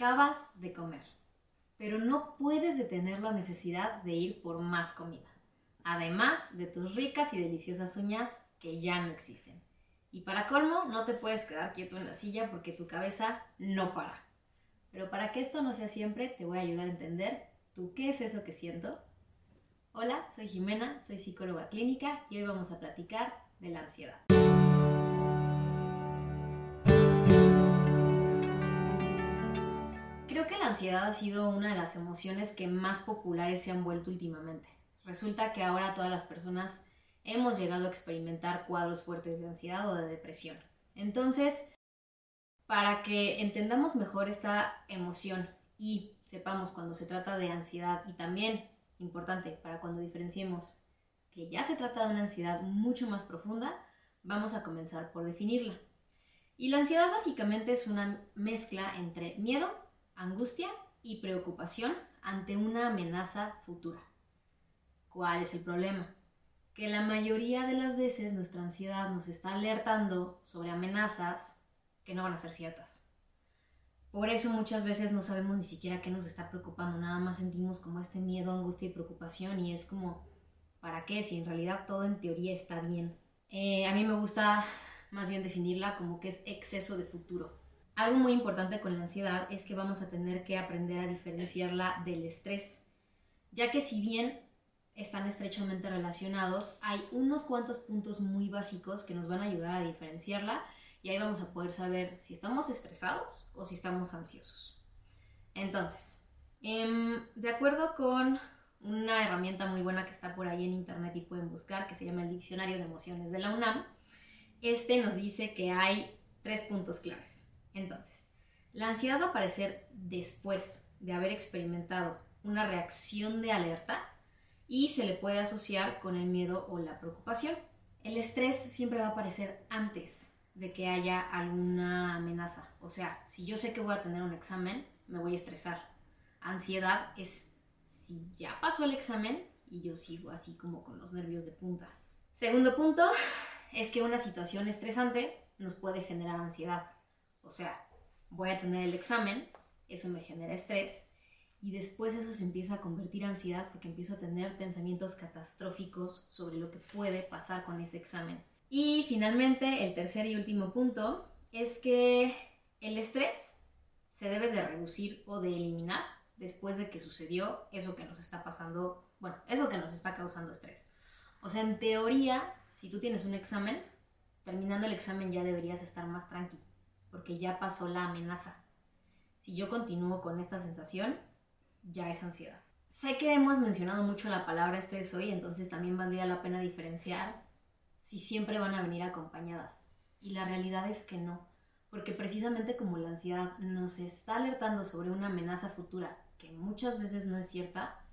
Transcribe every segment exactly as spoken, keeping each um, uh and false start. acabas de comer, pero no puedes detener la necesidad de ir por más comida, además de tus ricas y deliciosas uñas que ya no existen. Y para colmo, no te puedes quedar quieto en la silla porque tu cabeza no para. Pero para que esto no sea siempre, te voy a ayudar a entender tú qué es eso que siento. Hola, soy Jimena, soy psicóloga clínica y hoy vamos a platicar de la ansiedad. Creo que la ansiedad ha sido una de las emociones que más populares se han vuelto últimamente. Resulta que ahora todas las personas hemos llegado a experimentar cuadros fuertes de ansiedad o de depresión. Entonces, para que entendamos mejor esta emoción y sepamos cuando se trata de ansiedad y también, importante, para cuando diferenciemos que ya se trata de una ansiedad mucho más profunda, vamos a comenzar por definirla. Y la ansiedad básicamente es una mezcla entre miedo, angustia y preocupación ante una amenaza futura. ¿Cuál es el problema? Que la mayoría de las veces nuestra ansiedad nos está alertando sobre amenazas que no van a ser ciertas. Por eso muchas veces no sabemos ni siquiera qué nos está preocupando, nada más sentimos como este miedo, angustia y preocupación y es como, ¿para qué? Si en realidad todo en teoría está bien. Eh, a mí me gusta más bien definirla como que es exceso de futuro. Algo muy importante con la ansiedad es que vamos a tener que aprender a diferenciarla del estrés, ya que si bien están estrechamente relacionados, hay unos cuantos puntos muy básicos que nos van a ayudar a diferenciarla y ahí vamos a poder saber si estamos estresados o si estamos ansiosos. Entonces, eh, de acuerdo con una herramienta muy buena que está por ahí en internet y pueden buscar, que se llama el Diccionario de Emociones de la UNAM, este nos dice que hay tres puntos claves. Entonces, la ansiedad va a aparecer después de haber experimentado una reacción de alerta y se le puede asociar con el miedo o la preocupación. El estrés siempre va a aparecer antes de que haya alguna amenaza. O sea, si yo sé que voy a tener un examen, me voy a estresar. Ansiedad es si ya pasó el examen y yo sigo así como con los nervios de punta. Segundo punto es que una situación estresante nos puede generar ansiedad. O sea, voy a tener el examen, eso me genera estrés. Y después eso se empieza a convertir en ansiedad porque empiezo a tener pensamientos catastróficos sobre lo que puede pasar con ese examen. Y finalmente, el tercer y último punto es que el estrés se debe de reducir o de eliminar después de que sucedió eso que nos está pasando, bueno, eso que nos está causando estrés. O sea, en teoría, si tú tienes un examen, terminando el examen ya deberías estar más tranqui porque ya pasó la amenaza. Si yo continúo con esta sensación, ya es ansiedad. Sé que hemos mencionado mucho la palabra estrés hoy, entonces también valdría la pena diferenciar si siempre van a venir acompañadas. Y la realidad es que no, porque precisamente como la ansiedad nos está alertando sobre una amenaza futura, que muchas veces no es cierta,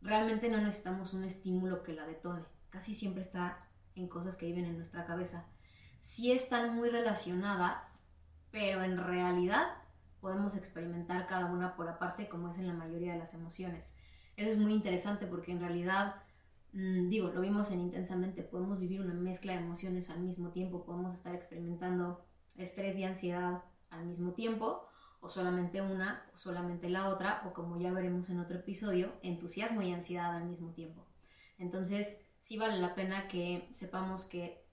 realmente no necesitamos un estímulo que la detone. Casi siempre está en cosas que viven en nuestra cabeza. Sí están muy relacionadas, pero en realidad podemos experimentar cada una por aparte, como es en la mayoría de las emociones. Eso es muy interesante porque en realidad, mmm, digo, lo vimos en Intensamente, podemos vivir una mezcla de emociones al mismo tiempo, podemos estar experimentando estrés y ansiedad al mismo tiempo, o solamente una, o solamente la otra, o como ya veremos en otro episodio, entusiasmo y ansiedad al mismo tiempo. Entonces, sí vale la pena que sepamos que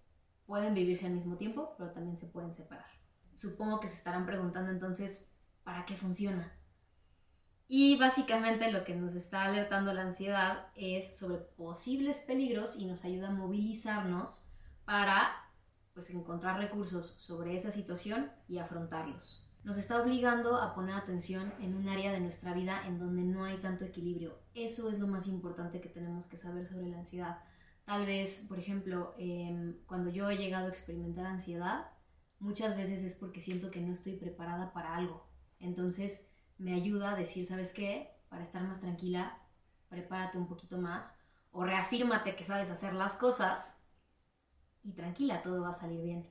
pueden vivirse al mismo tiempo, pero también se pueden separar. Supongo que se estarán preguntando entonces, ¿para qué funciona? Y básicamente lo que nos está alertando la ansiedad es sobre posibles peligros y nos ayuda a movilizarnos para, pues, encontrar recursos sobre esa situación y afrontarlos. Nos está obligando a poner atención en un área de nuestra vida en donde no hay tanto equilibrio. Eso es lo más importante que tenemos que saber sobre la ansiedad. Tal vez, por ejemplo, eh, cuando yo he llegado a experimentar ansiedad, muchas veces es porque siento que no estoy preparada para algo. Entonces me ayuda a decir, ¿sabes qué? Para estar más tranquila, prepárate un poquito más o reafírmate que sabes hacer las cosas y tranquila, todo va a salir bien.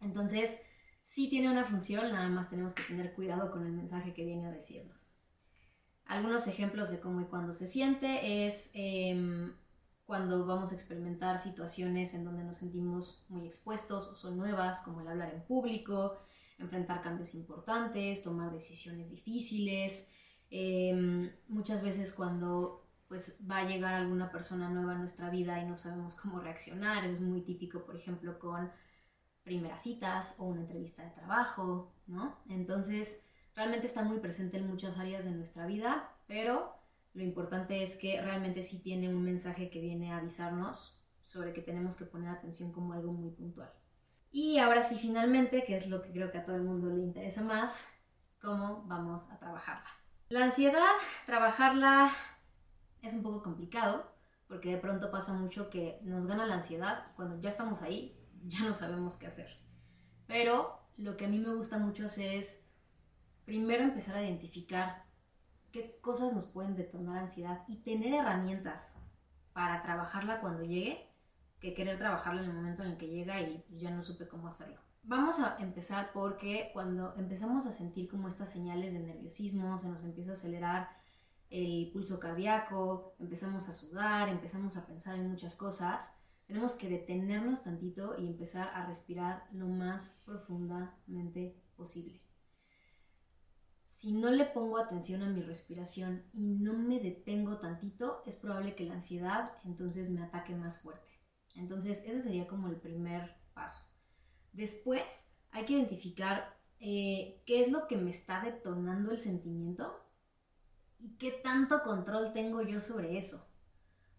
Entonces, sí tiene una función, nada más tenemos que tener cuidado con el mensaje que viene a decirnos. Algunos ejemplos de cómo y cuándo se siente es eh, cuando vamos a experimentar situaciones en donde nos sentimos muy expuestos o son nuevas, como el hablar en público, enfrentar cambios importantes, tomar decisiones difíciles. Eh, muchas veces cuando pues, va a llegar alguna persona nueva a nuestra vida y no sabemos cómo reaccionar, eso es muy típico, por ejemplo, con primeras citas o una entrevista de trabajo, ¿no? Entonces, realmente está muy presente en muchas áreas de nuestra vida, pero lo importante es que realmente sí tiene un mensaje que viene a avisarnos sobre que tenemos que poner atención como algo muy puntual. Y ahora sí, finalmente, que es lo que creo que a todo el mundo le interesa más, ¿cómo vamos a trabajarla? La ansiedad, trabajarla es un poco complicado, porque de pronto pasa mucho que nos gana la ansiedad, cuando ya estamos ahí, ya no sabemos qué hacer. Pero lo que a mí me gusta mucho hacer es primero empezar a identificar qué cosas nos pueden detonar ansiedad y tener herramientas para trabajarla cuando llegue, que querer trabajarla en el momento en el que llega y ya no supe cómo hacerlo. Vamos a empezar porque cuando empezamos a sentir como estas señales de nerviosismo, se nos empieza a acelerar el pulso cardíaco, empezamos a sudar, empezamos a pensar en muchas cosas, tenemos que detenernos tantito y empezar a respirar lo más profundamente posible. Si no le pongo atención a mi respiración y no me detengo tantito, es probable que la ansiedad entonces me ataque más fuerte. Entonces, ese sería como el primer paso. Después, hay que identificar eh, qué es lo que me está detonando el sentimiento y qué tanto control tengo yo sobre eso.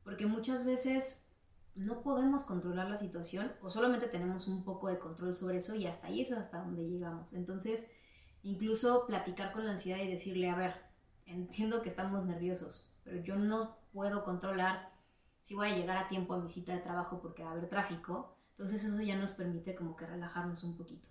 Porque muchas veces no podemos controlar la situación o solamente tenemos un poco de control sobre eso y hasta ahí es hasta donde llegamos. Entonces, incluso platicar con la ansiedad y decirle, a ver, entiendo que estamos nerviosos, pero yo no puedo controlar si voy a llegar a tiempo a mi cita de trabajo porque va a haber tráfico. Entonces eso ya nos permite como que relajarnos un poquito.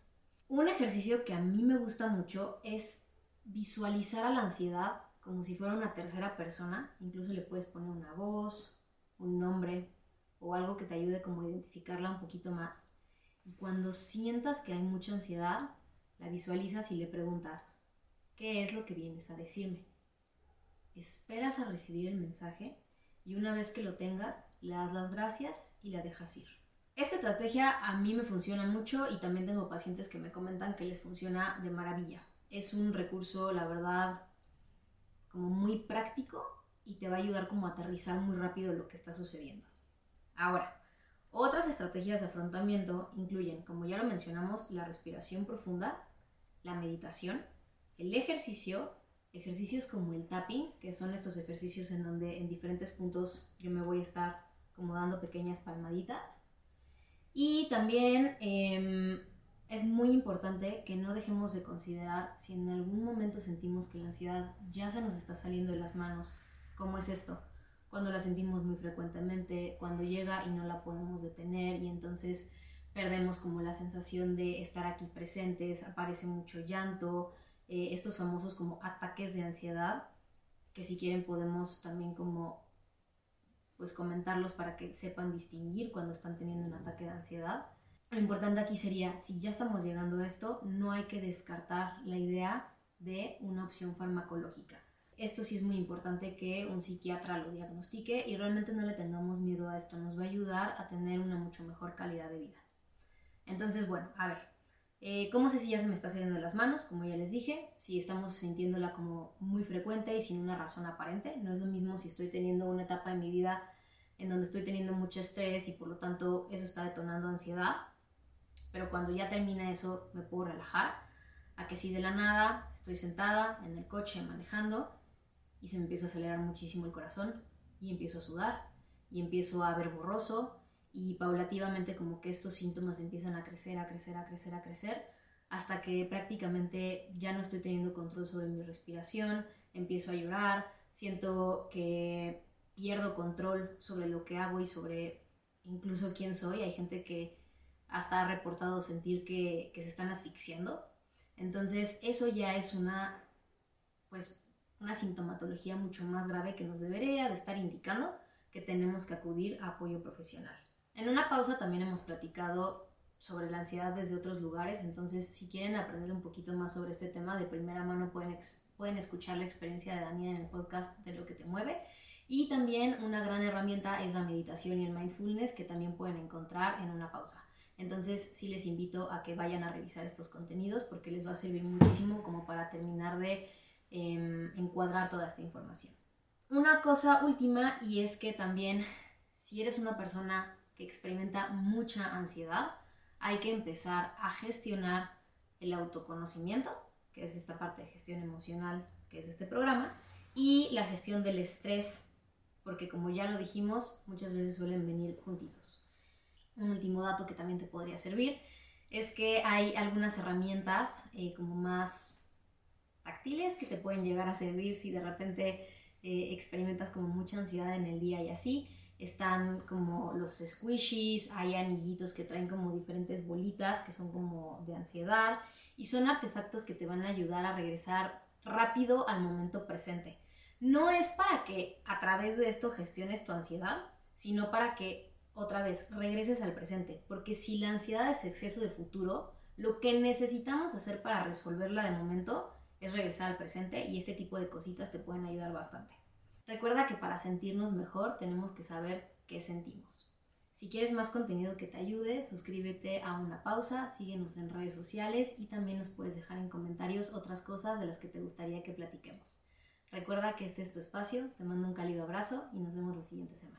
Un ejercicio que a mí me gusta mucho es visualizar a la ansiedad como si fuera una tercera persona. Incluso le puedes poner una voz, un nombre o algo que te ayude como a identificarla un poquito más. Y cuando sientas que hay mucha ansiedad, la visualizas y le preguntas, ¿qué es lo que vienes a decirme? Esperas a recibir el mensaje y una vez que lo tengas, le das las gracias y la dejas ir. Esta estrategia a mí me funciona mucho y también tengo pacientes que me comentan que les funciona de maravilla. Es un recurso, la verdad, como muy práctico y te va a ayudar como a aterrizar muy rápido lo que está sucediendo. Ahora, otras estrategias de afrontamiento incluyen, como ya lo mencionamos, la respiración profunda, la meditación, el ejercicio, ejercicios como el tapping, que son estos ejercicios en donde en diferentes puntos yo me voy a estar como dando pequeñas palmaditas. Y también eh, es muy importante que no dejemos de considerar si en algún momento sentimos que la ansiedad ya se nos está saliendo de las manos, ¿cómo es esto? Cuando la sentimos muy frecuentemente, cuando llega y no la podemos detener y entonces perdemos como la sensación de estar aquí presentes, aparece mucho llanto, eh, estos famosos como ataques de ansiedad, que si quieren podemos también como pues comentarlos para que sepan distinguir cuando están teniendo un ataque de ansiedad. Lo importante aquí sería, si ya estamos llegando a esto, no hay que descartar la idea de una opción farmacológica. Esto sí es muy importante que un psiquiatra lo diagnostique y realmente no le tengamos miedo a esto, nos va a ayudar a tener una mucho mejor calidad de vida. Entonces, bueno, a ver, eh, ¿cómo sé si ya se me está saliendo de las manos? Como ya les dije, si estamos sintiéndola como muy frecuente y sin una razón aparente, no es lo mismo si estoy teniendo una etapa de mi vida en donde estoy teniendo mucho estrés y por lo tanto eso está detonando ansiedad, pero cuando ya termina eso me puedo relajar, a que si de la nada estoy sentada en el coche manejando y se me empieza a acelerar muchísimo el corazón y empiezo a sudar y empiezo a ver borroso y paulativamente como que estos síntomas empiezan a crecer, a crecer, a crecer, a crecer hasta que prácticamente ya no estoy teniendo control sobre mi respiración, empiezo a llorar, siento que pierdo control sobre lo que hago y sobre incluso quién soy. Hay gente que hasta ha reportado sentir que, que se están asfixiando. Entonces eso ya es una, pues, una sintomatología mucho más grave que nos debería de estar indicando que tenemos que acudir a apoyo profesional. En Una Pausa también hemos platicado sobre la ansiedad desde otros lugares, entonces si quieren aprender un poquito más sobre este tema de primera mano pueden, ex, pueden escuchar la experiencia de Daniel en el podcast de Lo que te mueve. Y también una gran herramienta es la meditación y el mindfulness que también pueden encontrar en Una Pausa. Entonces sí les invito a que vayan a revisar estos contenidos porque les va a servir muchísimo como para terminar de eh, encuadrar toda esta información. Una cosa última, y es que también si eres una persona que experimenta mucha ansiedad, hay que empezar a gestionar el autoconocimiento, que es esta parte de gestión emocional, que es este programa, y la gestión del estrés, porque como ya lo dijimos, muchas veces suelen venir juntitos. Un último dato que también te podría servir es que hay algunas herramientas eh, como más táctiles que te pueden llegar a servir si de repente eh, experimentas como mucha ansiedad en el día y así. Están como los squishies, hay anillitos que traen como diferentes bolitas que son como de ansiedad y son artefactos que te van a ayudar a regresar rápido al momento presente. No es para que a través de esto gestiones tu ansiedad, sino para que otra vez regreses al presente, porque si la ansiedad es exceso de futuro, lo que necesitamos hacer para resolverla de momento es regresar al presente, y este tipo de cositas te pueden ayudar bastante. Recuerda que para sentirnos mejor tenemos que saber qué sentimos. Si quieres más contenido que te ayude, suscríbete a Una Pausa, síguenos en redes sociales y también nos puedes dejar en comentarios otras cosas de las que te gustaría que platiquemos. Recuerda que este es tu espacio, te mando un cálido abrazo y nos vemos la siguiente semana.